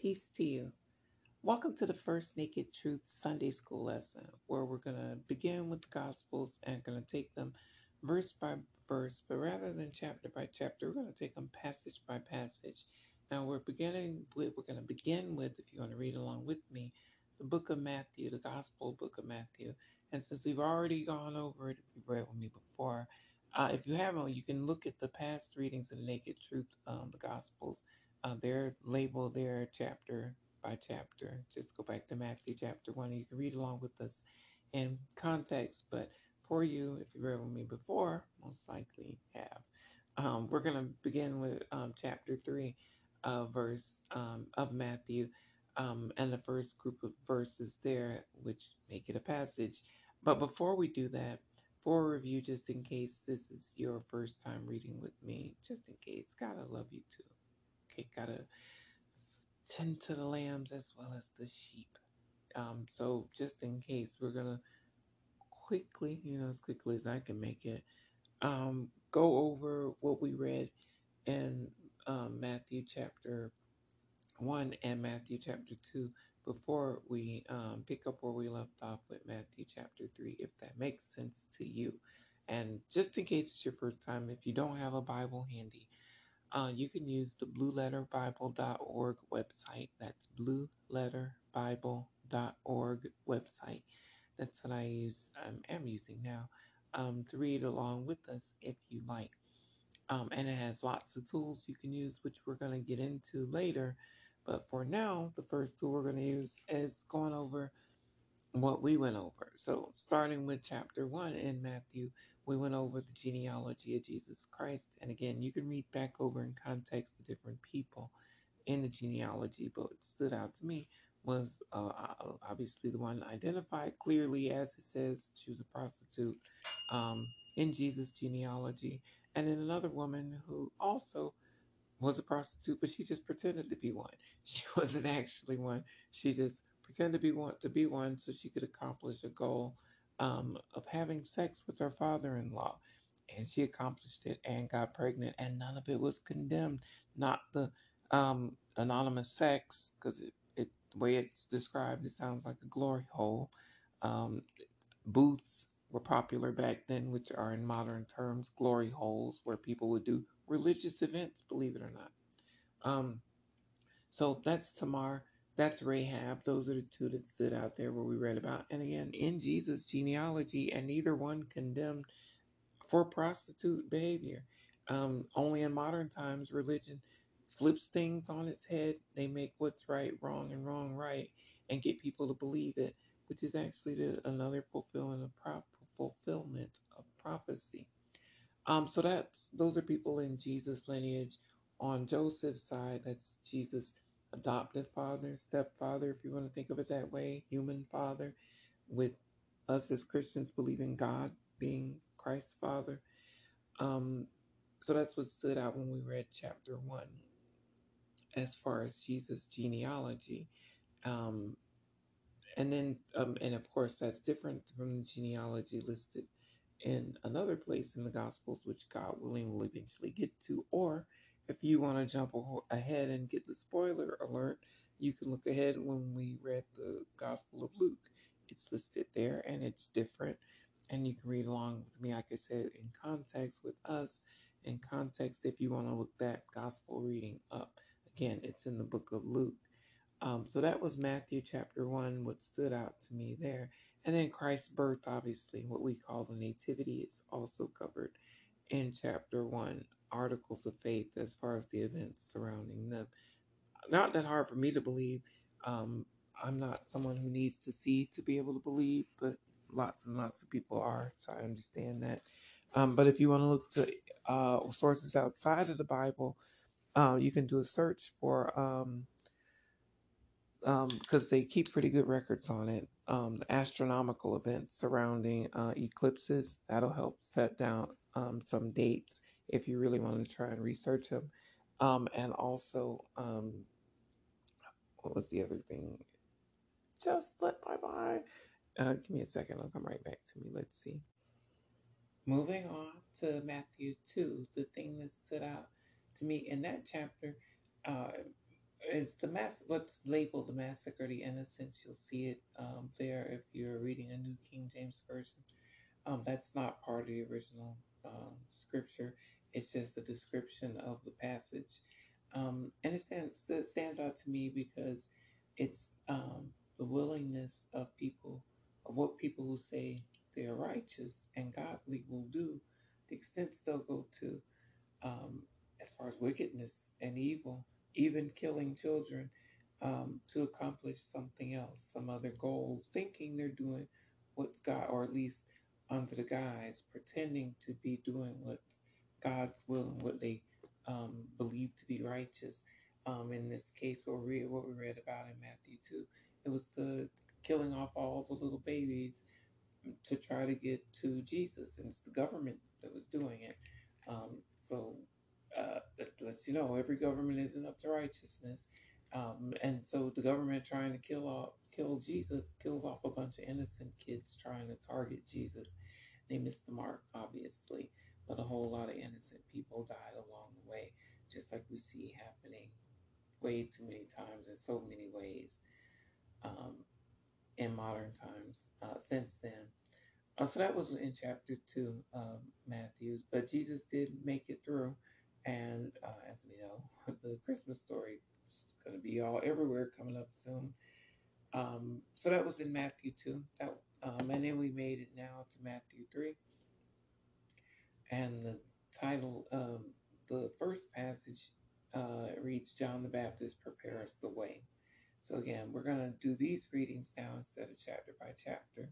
Peace to you. Welcome to the first Naked Truth Sunday School lesson, where we're going to begin with the Gospels and going to take them verse by verse, but rather than chapter by chapter, we're going to take them passage by passage. Now we're going to begin with, if you want to read along with me, the book of Matthew, the Gospel book of Matthew. And since we've already gone over it, if you've read with me before, if you haven't, you can look at the past readings of the Naked Truth, the Gospels. They're labeled there chapter by chapter. Just go back to Matthew chapter 1 and you can read along with us in context. But for you, if you've read with me before, most likely have. We're going to begin with chapter 3 verse of Matthew and the first group of verses there, which make it a passage. But before we do that, for a review, just in case this is your first time reading with me, just in case, gotta love you too. Okay, gotta tend to the lambs as well as the sheep. So just in case, we're gonna quickly, as quickly as I can make it, go over what we read in Matthew chapter 1 and Matthew chapter 2 before we pick up where we left off with Matthew chapter 3, if that makes sense to you. And just in case it's your first time, if you don't have a Bible handy, you can use the blueletterbible.org website. That's blueletterbible.org website. That's what I use, am using now, to read along with us if you like. And it has lots of tools you can use, which we're going to get into later. But for now, the first tool we're going to use is going over what we went over. So starting with chapter 1 in Matthew, we went over the genealogy of Jesus Christ. And again, you can read back over in context the different people in the genealogy. But what stood out to me was obviously the one identified clearly, as it says, she was a prostitute in Jesus' genealogy. And then another woman who also was a prostitute, but she just pretended to be one. She wasn't actually one. She just pretended to be one so she could accomplish a goal of having sex with her father-in-law. And she accomplished it and got pregnant, and none of it was condemned. Not the anonymous sex, because the way it's described, it sounds like a glory hole. Booths were popular back then, which are in modern terms glory holes, where people would do religious events, believe it or not. So that's Tamar, that's Rahab. Those are the two that stood out there where we read about. And again, in Jesus' genealogy, and neither one condemned for prostitute behavior. Only in modern times, religion flips things on its head. They make what's right wrong and wrong right, and get people to believe it, which is actually another fulfillment of prophecy. So those are people in Jesus' lineage. On Joseph's side, that's Jesus' adoptive father, stepfather, if you want to think of it that way, human father, with us as Christians believing God being Christ's father. So that's what stood out when we read chapter 1 as far as Jesus' genealogy. And of course, that's different from the genealogy listed in another place in the Gospels, which God willing will eventually get to. Or if you want to jump ahead and get the spoiler alert, you can look ahead when we read the Gospel of Luke. It's listed there and it's different. And you can read along with me, like I said, in context with us, in context if you want to look that Gospel reading up. Again, it's in the book of Luke. So that was Matthew chapter 1, what stood out to me there. And then Christ's birth, obviously, what we call the nativity, is also covered in chapter 1, articles of faith as far as the events surrounding them. Not that hard for me to believe. I'm not someone who needs to see to be able to believe, but lots and lots of people are, so I understand that. But if you want to look to sources outside of the Bible, you can do a search for... because they keep pretty good records on it, the astronomical events surrounding eclipses. That'll help set down some dates if you really want to try and research them. And also, what was the other thing? Just slipped my mind. Give me a second. I'll come right back to me. Let's see. Moving on to Matthew 2, the thing that stood out to me in that chapter there's the what's labeled the Massacre of the Innocents. You'll see it there if you're reading a New King James Version. That's not part of the original scripture. It's just the description of the passage. And it stands out to me because it's the willingness of people, of what people who say they are righteous and godly will do, the extent they'll go to as far as wickedness and evil, even killing children to accomplish something else, some other goal, thinking they're doing what's God, or at least under the guise, pretending to be doing what's God's will and what they believed to be righteous. In this case, we'll read what we read about in Matthew 2. It was the killing off all the little babies to try to get to Jesus, and it's the government that was doing it. So that lets you know every government isn't up to righteousness, and so the government trying to kill Jesus kills off a bunch of innocent kids trying to target Jesus. They missed the mark, obviously. But a whole lot of innocent people died along the way, just like we see happening way too many times in so many ways in modern times since then. So that was in chapter 2 of Matthew. But Jesus did make it through. And as we know, the Christmas story is going to be all everywhere coming up soon. So that was in Matthew 2. And then we made it now to Matthew 3. And the title of the first passage reads, John the Baptist Prepares the Way. So again, we're going to do these readings now instead of chapter by chapter.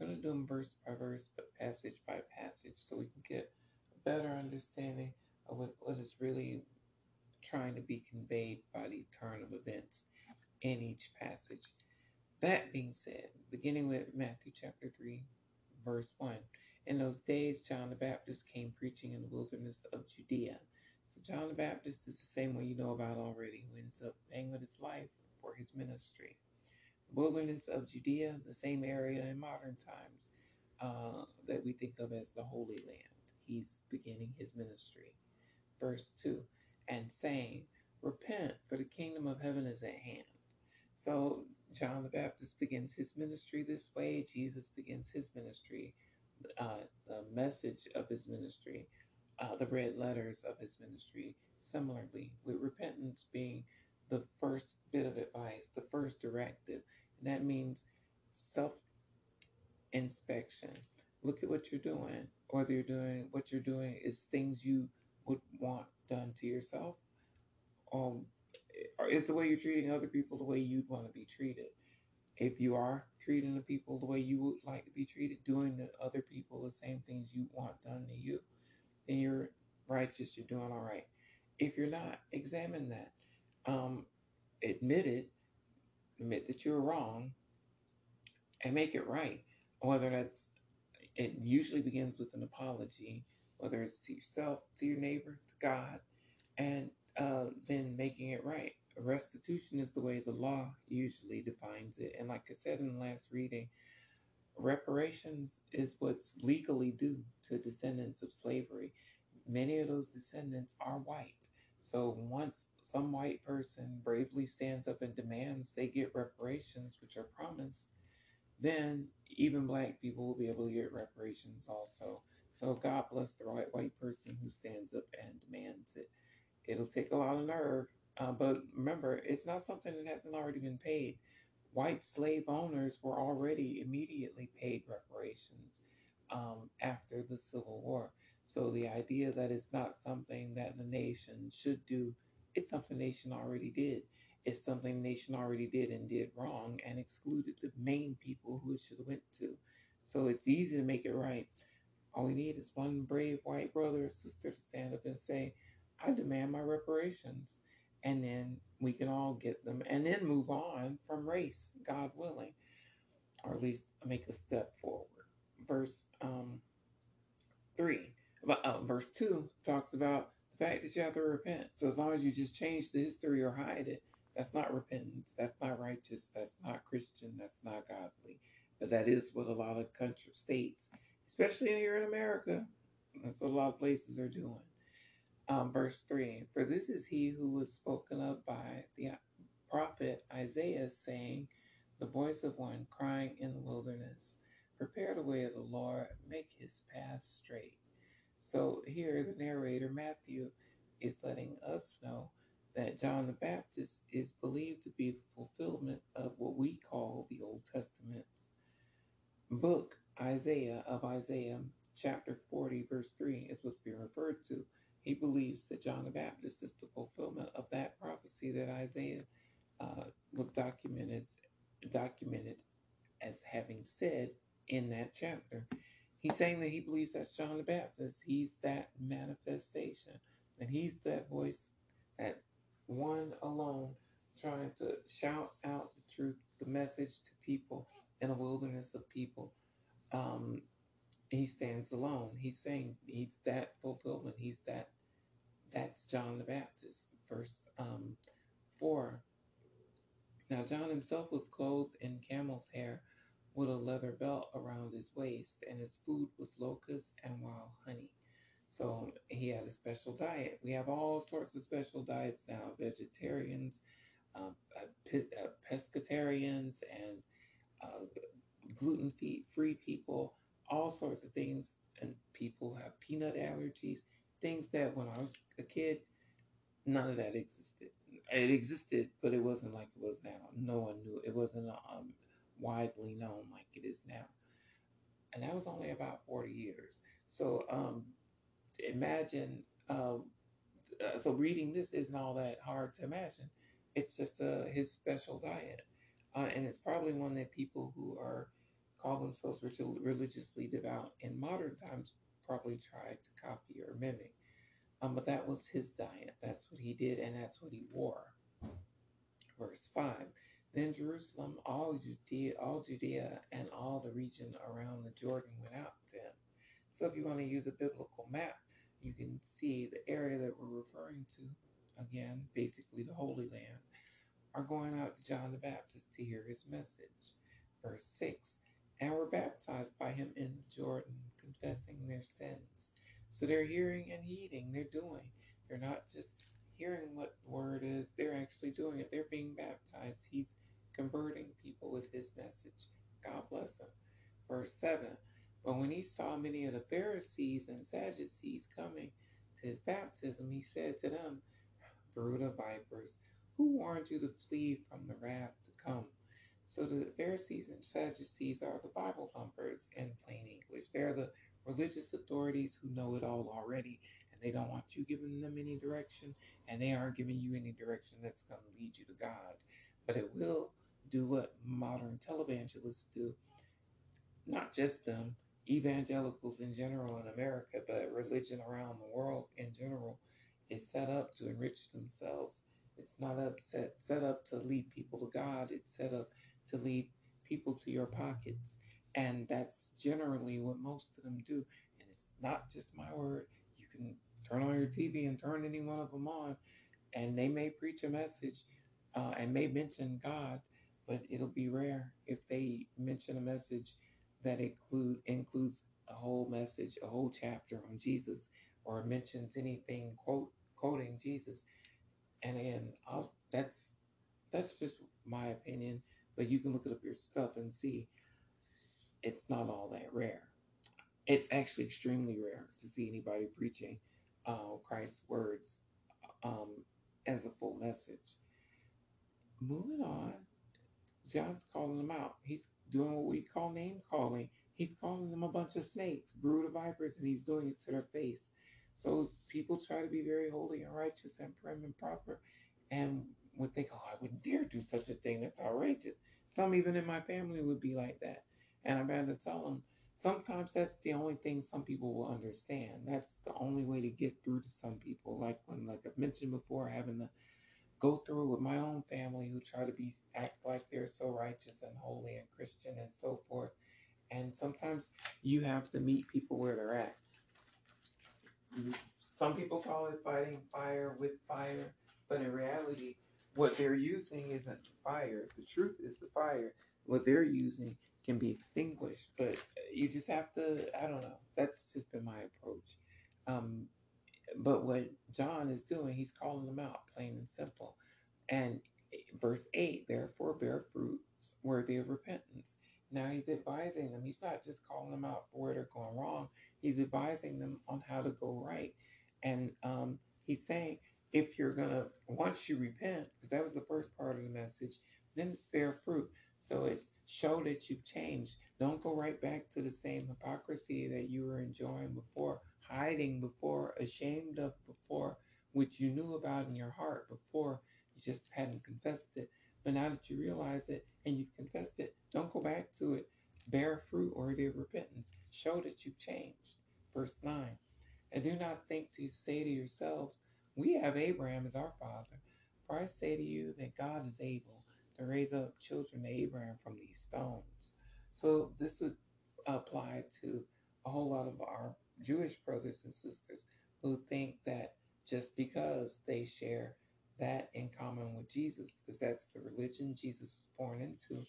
We're going to do them verse by verse, but passage by passage, so we can get a better understanding of what is really trying to be conveyed by the turn of events in each passage. That being said, beginning with Matthew chapter 3, verse 1. In those days, John the Baptist came preaching in the wilderness of Judea. So John the Baptist is the same one you know about already, who ends up paying with his life for his ministry. The wilderness of Judea, the same area in modern times that we think of as the Holy Land. He's beginning his ministry. Verse 2, and saying, repent, for the kingdom of heaven is at hand. So John the Baptist begins his ministry this way. Jesus begins his ministry. The message of his ministry, the red letters of his ministry, similarly, with repentance being the first bit of advice, the first directive. And that means self-inspection. Look at what you're doing. Whether you're doing what you're doing is things you would want done to yourself, or is the way you're treating other people the way you'd want to be treated. If you are treating the people the way you would like to be treated, doing to other people the same things you want done to you, then you're righteous, you're doing all right. If you're not, examine that. Admit it. Admit that you're wrong and make it right. Whether that's, it usually begins with an apology, whether it's to yourself, to your neighbor, to God, and then making it right. Restitution is the way the law usually defines it. And like I said in the last reading, reparations is what's legally due to descendants of slavery. Many of those descendants are white. So once some white person bravely stands up and demands they get reparations, which are promised, then even black people will be able to get reparations also. So God bless the right white person who stands up and demands it. It'll take a lot of nerve. But remember, it's not something that hasn't already been paid. White slave owners were already immediately paid reparations after the Civil War. So the idea that it's not something that the nation should do, it's something the nation already did. It's something the nation already did and did wrong and excluded the main people who it should have went to. So it's easy to make it right. All we need is one brave white brother or sister to stand up and say, I demand my reparations. And then we can all get them and then move on from race, God willing, or at least make a step forward. Verse verse 2 talks about the fact that you have to repent. So as long as you just change the history or hide it, that's not repentance. That's not righteous. That's not Christian. That's not godly. But that is what a lot of states, especially here in America, that's what a lot of places are doing. Verse 3, for this is he who was spoken of by the Isaiah is saying, the voice of one crying in the wilderness, prepare the way of the Lord, make his path straight. So here the narrator, Matthew, is letting us know that John the Baptist is believed to be the fulfillment of what we call the Old Testament's book, Isaiah, chapter 40, verse 3, is what's being referred to. He believes that John the Baptist is the fulfillment of that prophecy that Isaiah was documented as having said in that chapter. He's saying that he believes that's John the Baptist. He's that manifestation, and he's that voice, that one alone, trying to shout out the truth, the message to people in a wilderness of people. He stands alone. He's saying he's that fulfillment. He's that. That's John the Baptist. Verse 4. Now John himself was clothed in camel's hair, with a leather belt around his waist, and his food was locusts and wild honey. So he had a special diet. We have all sorts of special diets now: vegetarians, pescatarians, and gluten-free people. All sorts of things, and people have peanut allergies, things that when I was a kid, none of that existed. It existed, but it wasn't like it was now. No one knew. It wasn't widely known like it is now. And that was only about 40 years. So imagine, so reading this isn't all that hard to imagine. It's just his special diet. And it's probably one that people who are call themselves religiously devout in modern times probably tried to copy or mimic. But that was his diet. That's what he did, and that's what he wore. Verse 5. Then Jerusalem, all Judea, and all the region around the Jordan went out to him. So if you want to use a biblical map, you can see the area that we're referring to, again, basically the Holy Land, are going out to John the Baptist to hear his message. Verse 6. And were baptized by him in the Jordan, confessing their sins. So they're hearing and heeding. They're doing. They're not just hearing what the word is. They're actually doing it. They're being baptized. He's converting people with his message. God bless him. Verse 7. But when he saw many of the Pharisees and Sadducees coming to his baptism, he said to them, brood of vipers, who warned you to flee from the wrath to come? So the Pharisees and Sadducees are the Bible thumpers in plain English. They're the religious authorities who know it all already, and they don't want you giving them any direction, and they aren't giving you any direction that's going to lead you to God. But it will do what modern televangelists do. Not just them, evangelicals in general in America, but religion around the world in general is set up to enrich themselves. It's not set up to lead people to God. It's set up to lead people to your pockets. And that's generally what most of them do. And it's not just my word. You can turn on your TV and turn any one of them on, and they may preach a message and may mention God, but it'll be rare if they mention a message that includes a whole message, a whole chapter on Jesus, or mentions anything quoting Jesus. And again, that's just my opinion, but you can look it up yourself and see it's not all that rare. It's actually extremely rare to see anybody preaching Christ's words as a full message. Moving on, John's calling them out. He's doing what we call name calling. He's calling them a bunch of snakes, brood of vipers, and he's doing it to their face. So people try to be very holy and righteous and prim and proper, and would think, oh, I wouldn't dare do such a thing. That's outrageous. Some even in my family would be like that. And I'm about to tell them, sometimes that's the only thing some people will understand. That's the only way to get through to some people. Like I've mentioned before, having to go through with my own family who try to act like they're so righteous and holy and Christian and so forth. And sometimes you have to meet people where they're at. Some people call it fighting fire with fire, but in reality, what they're using isn't fire. The truth is the fire. What they're using can be extinguished, but you just have to, I don't know. That's just been my approach. But what John is doing, he's calling them out, plain and simple. And verse 8, therefore bear fruits worthy of repentance. Now he's advising them. He's not just calling them out for it or going wrong. He's advising them on how to go right. And he's saying, if you're going to, once you repent, because that was the first part of the message, then it's bear fruit. So it's show that you've changed. Don't go right back to the same hypocrisy that you were enjoying before, hiding before, ashamed of before, which you knew about in your heart before. You just hadn't confessed it. But now that you realize it and you've confessed it, don't go back to it. Bear fruit worthy of repentance. Show that you've changed. Verse 9. And do not think to say to yourselves, we have Abraham as our father. For I say to you that God is able to raise up children to Abraham from these stones. So this would apply to a whole lot of our Jewish brothers and sisters who think that just because they share that in common with Jesus, because that's the religion Jesus was born into,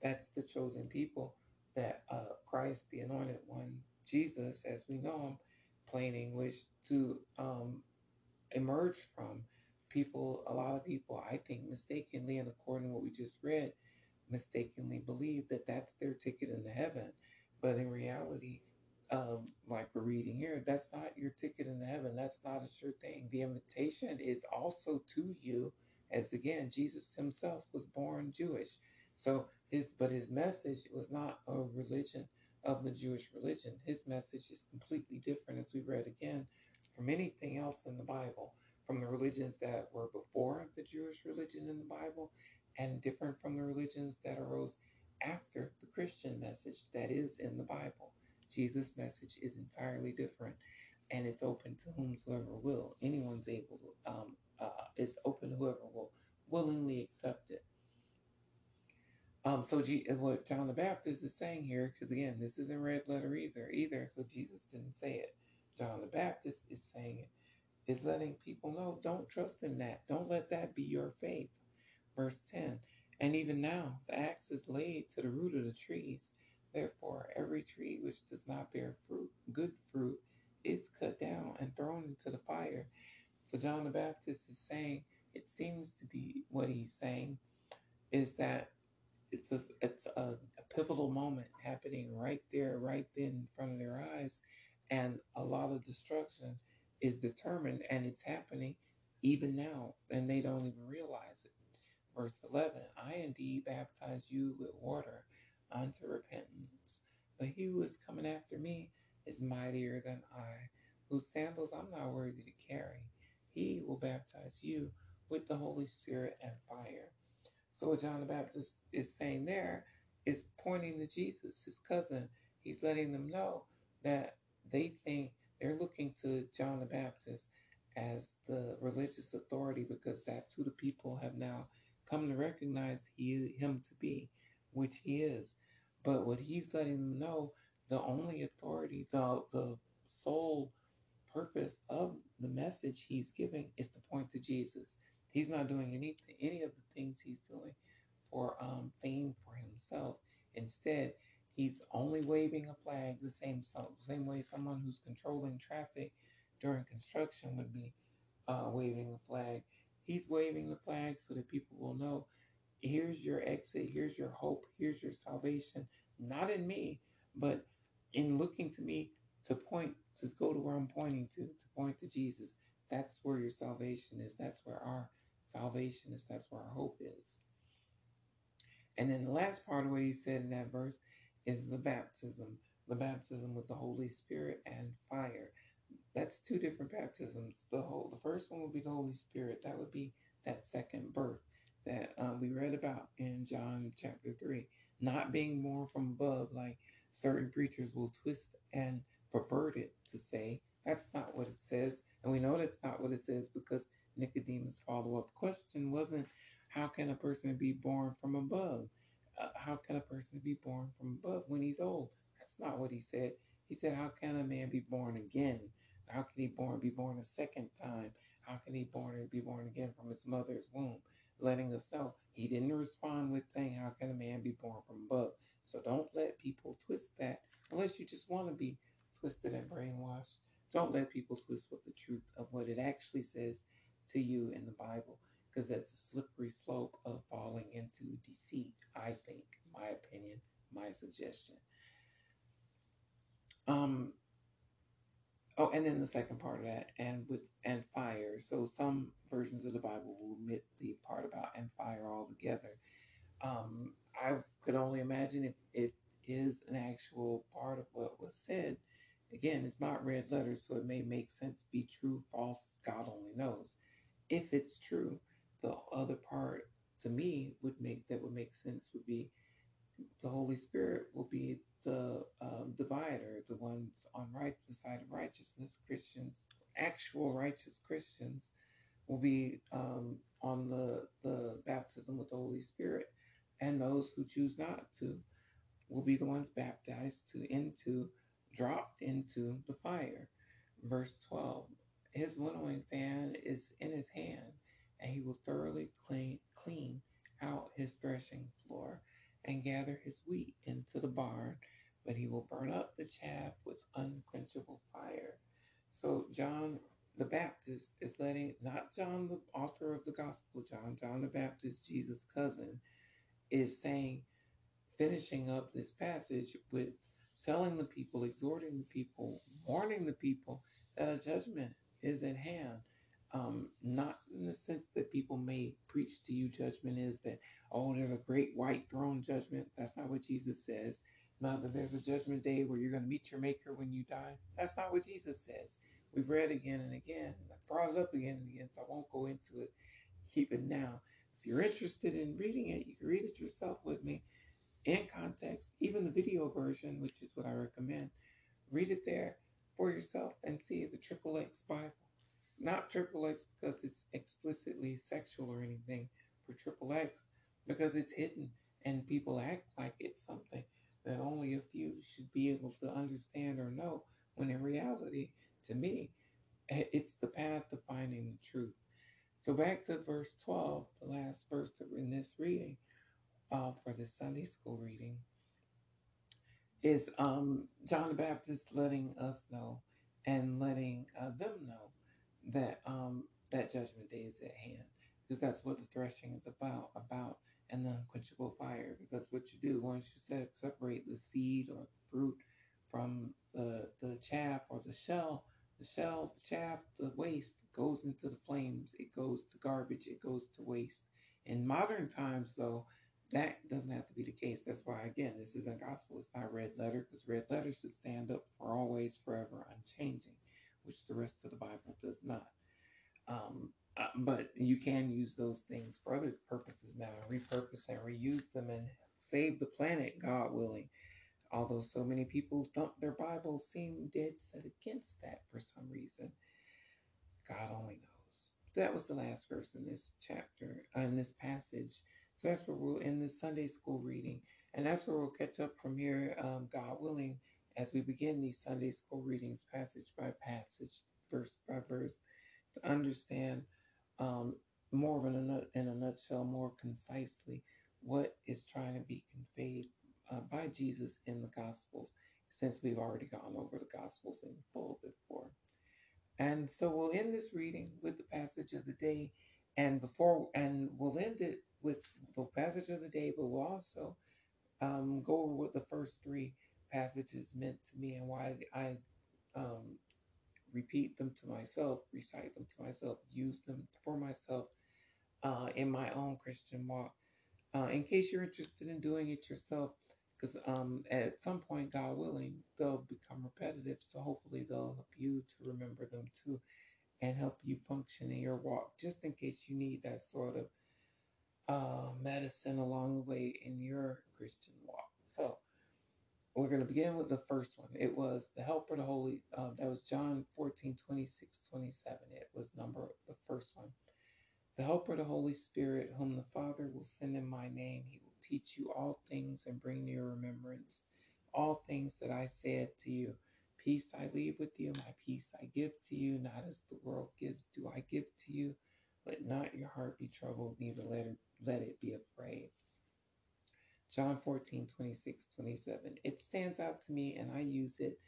that's the chosen people that Christ, the anointed one, Jesus, as we know him, plain English, to emerge from. People, a lot of people, I think, mistakenly, and according to what we just read, mistakenly believe that that's their ticket into heaven. But in reality, like we're reading here, that's not your ticket into heaven. That's not a sure thing. The invitation is also to you, as again, Jesus himself was born Jewish. So his message was not a religion of the Jewish religion. His message is completely different, as we read again, from anything else in the Bible, from the religions that were before the Jewish religion in the Bible, and different from the religions that arose after the Christian message that is in the Bible. Jesus' message is entirely different, and it's open to whomsoever will. Anyone's able to, it's open to whoever will willingly accept it. So what John the Baptist is saying here, because again, this isn't red letter either, so Jesus didn't say it. John the Baptist is saying it, is letting people know, don't trust in that. Don't let that be your faith. Verse 10, and even now the axe is laid to the root of the trees. Therefore, every tree which does not bear fruit, good fruit, is cut down and thrown into the fire. So John the Baptist is saying, it seems to be what he's saying, is that it's a pivotal moment happening right there, right then in front of their eyes. And a lot of destruction is determined, and it's happening even now, and they don't even realize it. Verse 11, I indeed baptize you with water unto repentance, but he who is coming after me is mightier than I, whose sandals I'm not worthy to carry. He will baptize you with the Holy Spirit and fire. So what John the Baptist is saying there is pointing to Jesus, his cousin. He's letting them know that they think they're looking to John the Baptist as the religious authority, because that's who the people have now come to recognize him to be, which he is. But what he's letting them know, the only authority, the sole purpose of the message he's giving is to point to Jesus. He's not doing any of the things he's doing for fame for himself. Instead, he's only waving a flag the same way someone who's controlling traffic during construction would be waving a flag. He's waving the flag so that people will know, here's your exit, here's your hope, here's your salvation, not in me, but in looking to me to go to where I'm pointing to point to Jesus. That's where your salvation is. That's where our salvation is. That's where our hope is. And then the last part of what he said in that verse is the baptism with the Holy Spirit and fire. That's two different baptisms. The first one would be the Holy Spirit. That would be that second birth that we read about in John chapter 3, not being born from above, like certain preachers will twist and pervert it to say. That's not what it says. And we know that's not what it says because Nicodemus' follow-up question wasn't, how can a person be born from above? How can a person be born from above when he's old? That's not what he said. He said, how can a man be born again? How can he be born a second time? How can he be born again from his mother's womb? Letting us know. He didn't respond with saying, how can a man be born from above? So don't let people twist that unless you just want to be twisted and brainwashed. Don't let people twist with the truth of what it actually says to you in the Bible, because that's a slippery slope of suggestion. Oh, and then the second part of that, and fire. So some versions of the Bible will omit the part about and fire altogether. I could only imagine if it is an actual part of what was said. Again, it's not red letters, so it may make sense, be true, false, God only knows. If it's true, the other part to me would make sense would be the Holy Spirit will be the divider, the ones on the side of righteousness. Christians, actual righteous Christians, will be on the baptism with the Holy Spirit, and those who choose not to will be the ones baptized dropped into the fire. Verse 12, his winnowing fan is in his hand, and he will thoroughly clean out his threshing floor and gather his wheat into the barn, but he will burn up the chaff with unquenchable fire. So John the Baptist is letting, not John the author of the Gospel, John the Baptist, Jesus' cousin, is saying, finishing up this passage with telling the people, exhorting the people, warning the people that a judgment is at hand. Not in the sense that people may preach to you judgment is that, oh, there's a great white throne judgment. That's not what Jesus says. Not that there's a judgment day where you're going to meet your maker when you die. That's not what Jesus says. We've read again and again. I brought it up again and again, so I won't go into it even now. If you're interested in reading it, you can read it yourself with me in context, even the video version, which is what I recommend. Read it there for yourself and see the XXX Bible. Not XXX because it's explicitly sexual or anything, for XXX because it's hidden and people act like it's something that only a few should be able to understand or know, when in reality, to me, it's the path to finding the truth. So back to verse 12, the last verse in this reading, for this Sunday school reading, is John the Baptist letting us know and letting them know that that judgment day is at hand, because that's what the threshing is about and the unquenchable fire, because that's what you do once you separate the seed or fruit from the chaff or the shell, the chaff, the waste goes into the flames, it goes to garbage, it goes to waste. In modern times, though, that doesn't have to be the case. That's why, again, this isn't gospel, it's not red letter, because red letter should stand up for always, forever, unchanging, which the rest of the Bible does not. But you can use those things for other purposes now, and repurpose and reuse them and save the planet, God willing. Although so many people dump their Bibles, seem dead set against that for some reason. God only knows. That was the last verse in this chapter, in this passage. So that's where we'll end this Sunday school reading. And that's where we'll catch up from here, God willing, as we begin these Sunday school readings, passage by passage, verse by verse, to understand more of in a nutshell, more concisely, what is trying to be conveyed by Jesus in the Gospels, since we've already gone over the Gospels in full before. And so we'll end this reading with the passage of the day, and we'll end it with the passage of the day, but we'll also go over what the first three passages meant to me and why I repeat them to myself, recite them to myself, use them for myself in my own Christian walk. In case you're interested in doing it yourself, because at some point, God willing, they'll become repetitive, so hopefully they'll help you to remember them too and help you function in your walk, just in case you need that sort of medicine along the way in your Christian walk. So we're going to begin with the first one. It was the helper, the Holy, that was John 14, 26, 27. It was the first one. The helper, the Holy Spirit, whom the Father will send in my name. He will teach you all things and bring to your remembrance all things that I said to you. Peace I leave with you, my peace I give to you. Not as the world gives, do I give to you. Let not your heart be troubled, neither let it be afraid. John 14, 26, 27. It stands out to me, and I use it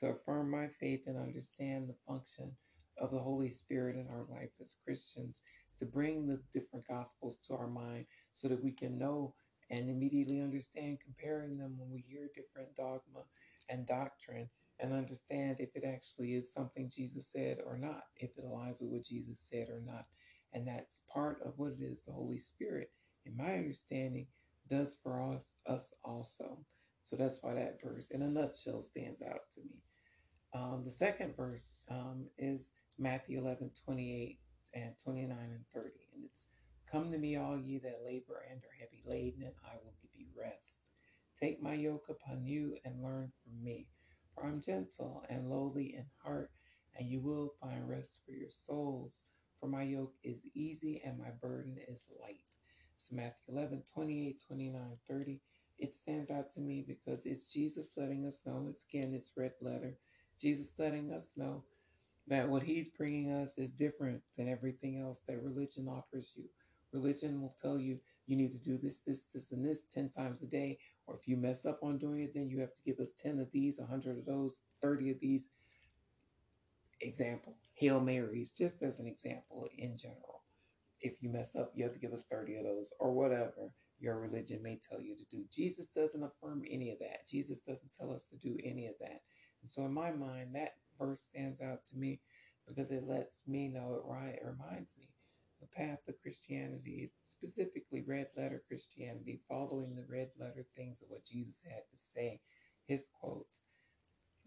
to affirm my faith and understand the function of the Holy Spirit in our life as Christians, to bring the different Gospels to our mind so that we can know and immediately understand, comparing them when we hear different dogma and doctrine, and understand if it actually is something Jesus said or not, if it aligns with what Jesus said or not. And that's part of what it is the Holy Spirit, in my understanding, does for us also. So that's why that verse, in a nutshell, stands out to me. The second verse is Matthew 11, 28 and 29 and 30. And it's, "Come to me, all ye that labor and are heavy laden, and I will give you rest. Take my yoke upon you and learn from me. For I am gentle and lowly in heart, and you will find rest for your souls. For my yoke is easy and my burden is light." It's Matthew 11, 28, 29, 30. It stands out to me because it's Jesus letting us know, it's red letter, Jesus letting us know that what he's bringing us is different than everything else that religion offers you. Religion will tell you, you need to do this, this, this, and this 10 times a day. Or if you mess up on doing it, then you have to give us 10 of these, 100 of those, 30 of these. Example, Hail Marys, just as an example in general. If you mess up, you have to give us 30 of those, or whatever your religion may tell you to do. Jesus doesn't affirm any of that. Jesus doesn't tell us to do any of that. And so in my mind, that verse stands out to me because it lets me know, it reminds me, the path of Christianity, specifically red letter Christianity, following the red letter things of what Jesus had to say, his quotes,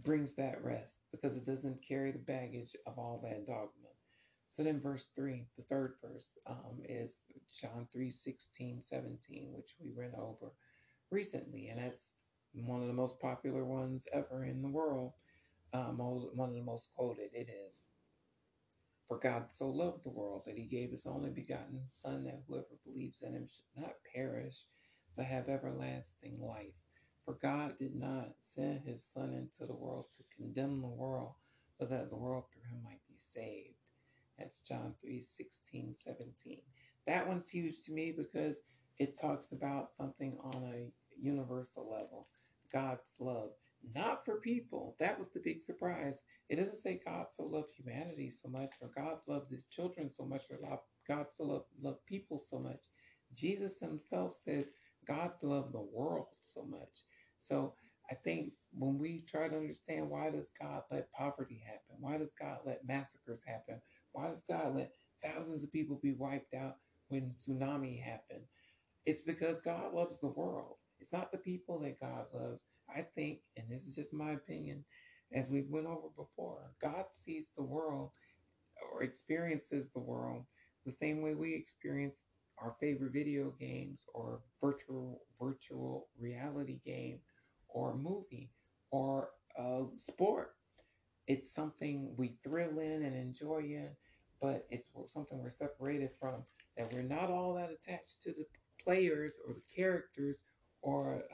brings that rest because it doesn't carry the baggage of all that dogma. So then verse 3, the third verse, is John 3, 16, 17, which we went over recently. And that's one of the most popular ones ever in the world. One of the most quoted, it is. "For God so loved the world that he gave his only begotten Son, that whoever believes in him should not perish, but have everlasting life. For God did not send his Son into the world to condemn the world, but that the world through him might be saved." That's John 3, 16, 17. That one's huge to me because it talks about something on a universal level. God's love. Not for people. That was the big surprise. It doesn't say God so loved humanity so much, or God loved his children so much, or God so loved people so much. Jesus himself says God loved the world so much. So I think when we try to understand, why does God let poverty happen? Why does God let massacres happen? Why does God let thousands of people be wiped out when tsunami happened? It's because God loves the world. It's not the people that God loves. I think, and this is just my opinion, as we went over before, God sees the world or experiences the world the same way we experience our favorite video games or virtual reality game or movie or sport. It's something we thrill in and enjoy in, but it's something we're separated from, that we're not all that attached to the players or the characters or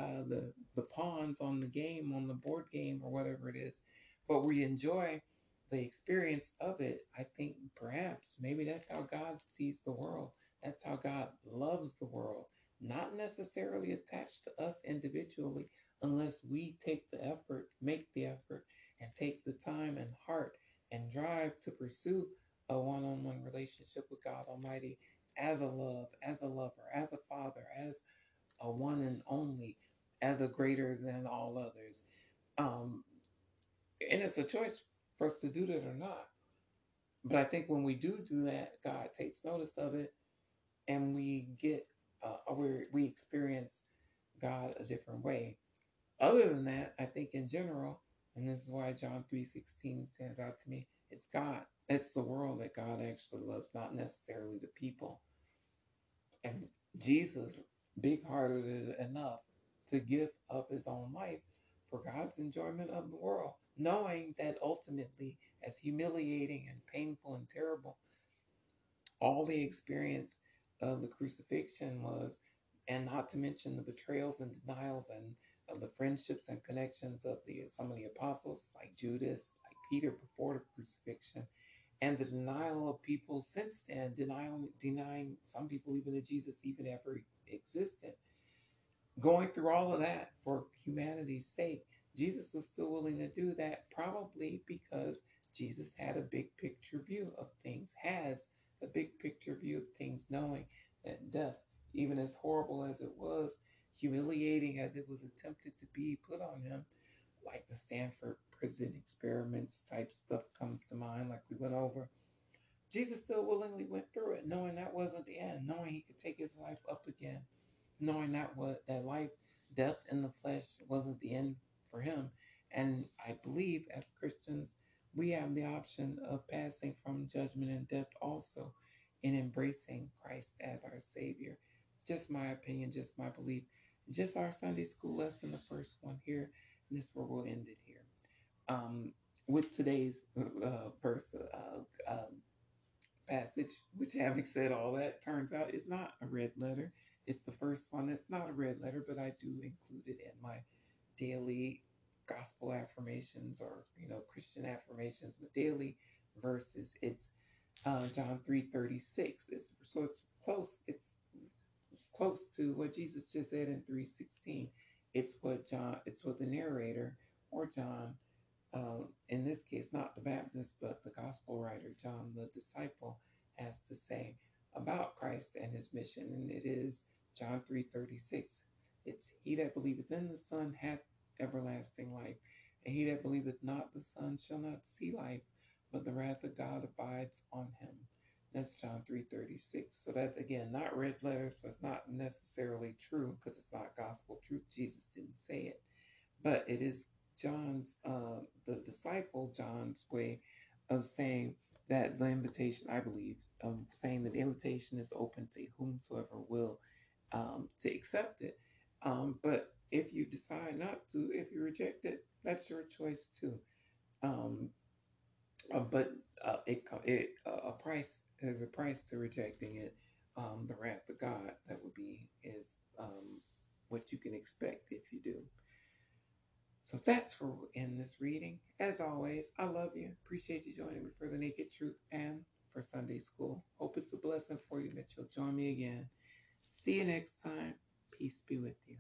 the pawns on the game, on the board game, or whatever it is. But we enjoy the experience of it. I think perhaps maybe that's how God sees the world. That's how God loves the world. Not necessarily attached to us individually, unless we take the effort, make the effort, and take the time and heart and drive to pursue a one-on-one relationship with God Almighty as a love, as a lover, as a father, as a one and only, as a greater than all others. And it's a choice for us to do that or not. But I think when we do that, God takes notice of it, and we get, we experience God a different way. Other than that, I think in general, and this is why John 3:16 stands out to me, it's God. It's the world that God actually loves, not necessarily the people. And Jesus, big-hearted enough to give up his own life for God's enjoyment of the world, knowing that ultimately, as humiliating and painful and terrible all the experience of the crucifixion was, and not to mention the betrayals and denials and of the friendships and connections of some of the apostles, like Judas, like Peter before the crucifixion, and the denial of people since then, denying some people even that Jesus even ever existed. Going through all of that for humanity's sake, Jesus was still willing to do that, probably because Jesus had a big picture view of things, knowing that death even as horrible as it was, humiliating as it was attempted to be put on him, like the Stanford prison experiments type stuff comes to mind, like we went over. Jesus still willingly went through it, knowing that wasn't the end, knowing he could take his life up again, knowing that life, death in the flesh wasn't the end for him. And I believe as Christians, we have the option of passing from judgment and death also in embracing Christ as our Savior. Just my opinion, just my belief, just our Sunday school lesson, the first one here, and this is where we'll end it here. With today's verse, passage, which having said all that, turns out it's not a red letter. It's the first one that's not a red letter, but I do include it in my daily gospel affirmations or, Christian affirmations with daily verses. It's John 3.36. It's close to what Jesus just said in 3:16. It's what the narrator or John, in this case, not the Baptist, but the gospel writer, John the disciple, has to say about Christ and his mission. And it is John 3:36. It's he that believeth in the Son hath everlasting life. And he that believeth not the Son shall not see life, but the wrath of God abides on him. That's John 3:36. So that's, again, not red letters, so it's not necessarily true because it's not gospel truth. Jesus didn't say it. But it is John's, the disciple John's way of saying that the invitation, I believe, of saying that the invitation is open to whomsoever will to accept it. But if you decide not to, if you reject it, that's your choice too. There's a price to rejecting it. The wrath of God that would be is what you can expect if you do. So that's where we'll end this reading. As always, I love you. Appreciate you joining me for the Naked Truth and for Sunday School. Hope it's a blessing for you that you'll join me again. See you next time. Peace be with you.